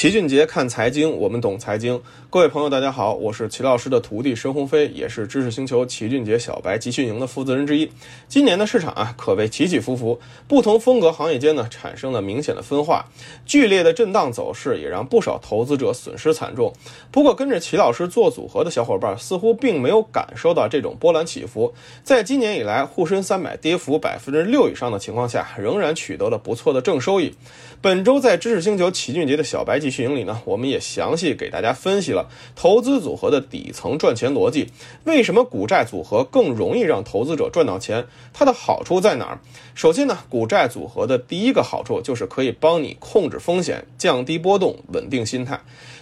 齐俊杰看财经，我们懂财经。各位朋友大家好，我是齐老师的徒弟申鸿飞，也是知识星球齐俊杰小白集训营的负责人之一。今年的市场可谓起起伏伏，不同风格行业间呢产生了明显的分化，剧烈的震荡走势也让不少投资者损失惨重。不过跟着齐老师做组合的小伙伴似乎并没有感受到这种波澜起伏，在今年以来沪深300跌幅 6% 以上的情况下，仍然取得了不错的正收益。本周在知识星球齐俊杰的小白集训营里呢，我们也详细给大家分析了投资组合的底层赚钱逻辑，为什么股债组合更容易让投资者赚到钱，它的好处在哪儿？首先呢，股债组合的第一个好处就是可以帮你控制风险，降低波动，稳定心态。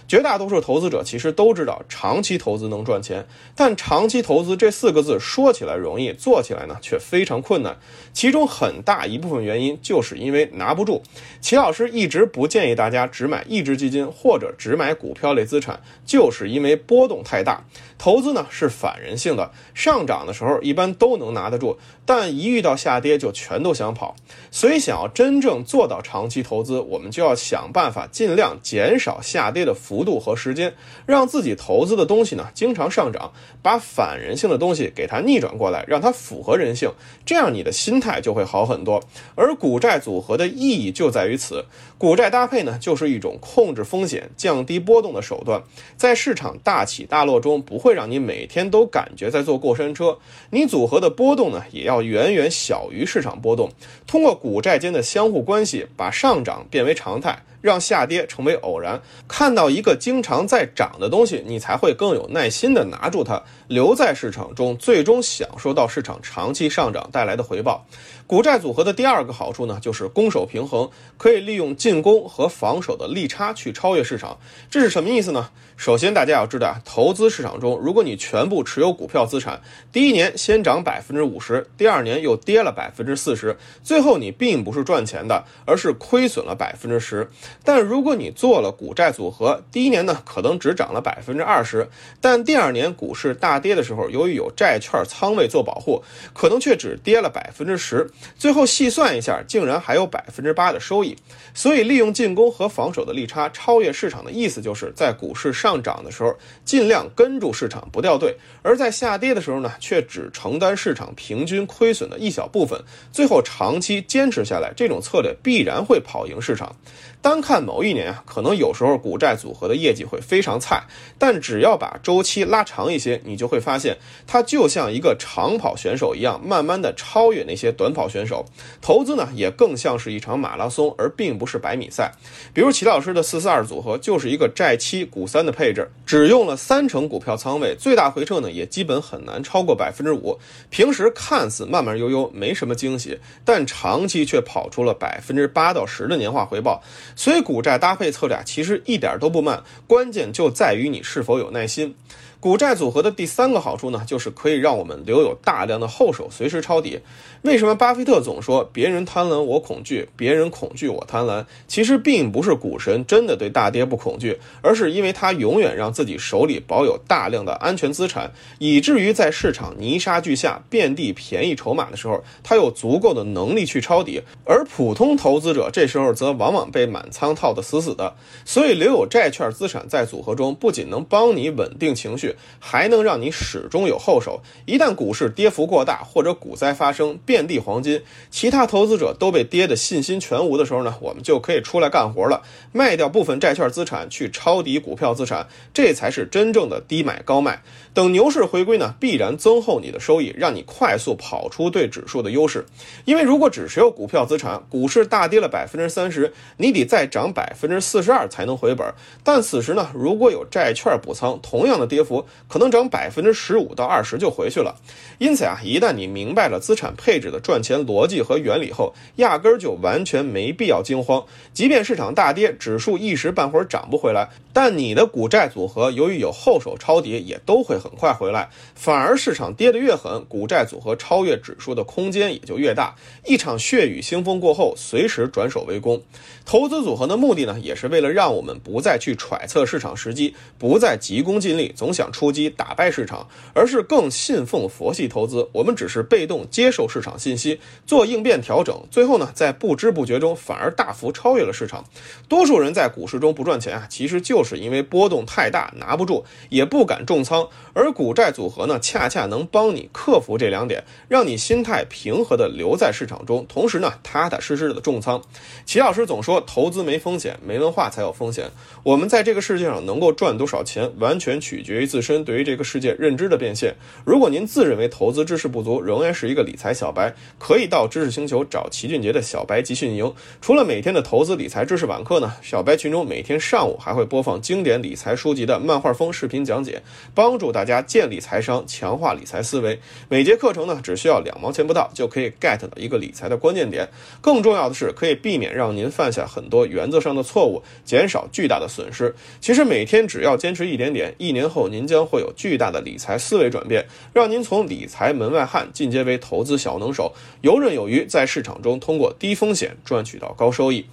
绝大多数投资者其实都知道长期投资能赚钱，但长期投资这四个字说起来容易，做起来呢却非常困难。其中很大一部分原因就是因为拿不住。齐老师一直不建议大家只买一只基金或者只买股票类资产，就是因为波动太大。投资呢是反人性的，上涨的时候一般都能拿得住，但一遇到下跌就全都想跑。所以想要真正做到长期投资，我们就要想办法尽量减少下跌的幅度和时间，让自己投资的东西呢经常上涨，把反人性的东西给它逆转过来，让它符合人性，这样你的心态就会好很多。而股债组合的意义就在于此，股债搭配呢就是一种控制风险降低波动的手段，在市场大起大落中不会让你每天都感觉在坐过山车，你组合的波动呢也要远远小于市场波动，通过股债间的相互关系把上涨变为常态，让下跌成为偶然，看到一个经常在涨的东西，你才会更有耐心的拿住它，留在市场中，最终享受到市场长期上涨带来的回报。股债组合的第二个好处呢，就是攻守平衡，可以利用进攻和防守的利差去超越市场。这是什么意思呢？首先大家要知道，投资市场中如果你全部持有股票资产，第一年先涨 50%， 第二年又跌了 40%， 最后你并不是赚钱的，而是亏损了 10%。但如果你做了股债组合，第一年呢可能只涨了 20%， 但第二年股市大跌的时候，由于有债券仓位做保护，可能却只跌了 10%， 最后细算一下竟然还有 8% 的收益。所以利用进攻和防守的利差超越市场的意思就是在股市上涨的时候尽量跟住市场不掉队，而在下跌的时候呢却只承担市场平均亏损的一小部分，最后长期坚持下来，这种策略必然会跑赢市场。单看某一年可能有时候股债组合的业绩会非常菜，但只要把周期拉长一些，你就会发现它就像一个长跑选手一样，慢慢的超越那些短跑选手。投资呢也更像是一场马拉松，而并不是百米赛。比如齐老师的442组合就是一个债7股3的配置，只用了30%股票仓位，最大回撤呢也基本很难超过 5%， 平时看似慢慢悠悠没什么惊喜，但长期却跑出了 8%到10% 的年化回报。所以股债搭配策略其实一点都不慢，关键就在于你是否有耐心。股债组合的第三个好处呢，就是可以让我们留有大量的后手，随时抄底。为什么巴菲特总说别人贪婪我恐惧，别人恐惧我贪婪？其实并不是股神真的对大跌不恐惧，而是因为他永远让自己手里保有大量的安全资产，以至于在市场泥沙俱下遍地便宜筹码的时候，他有足够的能力去抄底。而普通投资者这时候则往往被满仓套得死死的。所以留有债券资产在组合中，不仅能帮你稳定情绪，还能让你始终有后手，一旦股市跌幅过大或者股灾发生遍地黄金，其他投资者都被跌得信心全无的时候呢，我们就可以出来干活了，卖掉部分债券资产去抄底股票资产，这才是真正的低买高卖。等牛市回归呢，必然增厚你的收益，让你快速跑出对指数的优势。因为如果只持有股票资产，股市大跌了 30%， 你得再涨 42% 才能回本，但此时呢，如果有债券补仓，同样的跌幅可能涨 15%到20% 就回去了。因此一旦你明白了资产配置的赚钱逻辑和原理后，压根儿就完全没必要惊慌。即便市场大跌，指数一时半会儿涨不回来，但你的股债组合由于有后手抄底，也都会很快回来。反而市场跌得越狠，股债组合超越指数的空间也就越大。一场血雨腥风过后，随时转守为攻。投资组合的目的呢，也是为了让我们不再去揣测市场时机，不再急功近利，总想想出击打败市场，而是更信奉佛系投资。我们只是被动接受市场信息，做应变调整，最后呢，在不知不觉中反而大幅超越了市场。多数人在股市中不赚钱啊，其实就是因为波动太大，拿不住，也不敢重仓。而股债组合呢，恰恰能帮你克服这两点，让你心态平和的留在市场中，同时呢，踏踏实实的重仓。齐老师总说，投资没风险，没文化才有风险。我们在这个世界上能够赚多少钱，完全取决于自身对于这个世界认知的变现。如果您自认为投资知识不足，仍然是一个理财小白，可以到知识星球找齐俊杰的小白集训营。除了每天的投资理财知识晚课呢，小白群中每天上午还会播放经典理财书籍的漫画风视频讲解，帮助大家建立财商，强化理财思维。每节课程呢，只需要2毛钱不到，就可以 get 到一个理财的关键点。更重要的是，可以避免让您犯下很多原则上的错误，减少巨大的损失。其实每天只要坚持一点点，1年后您将会有巨大的理财思维转变，让您从理财门外汉进阶为投资小能手，游刃有余，在市场中通过低风险赚取到高收益。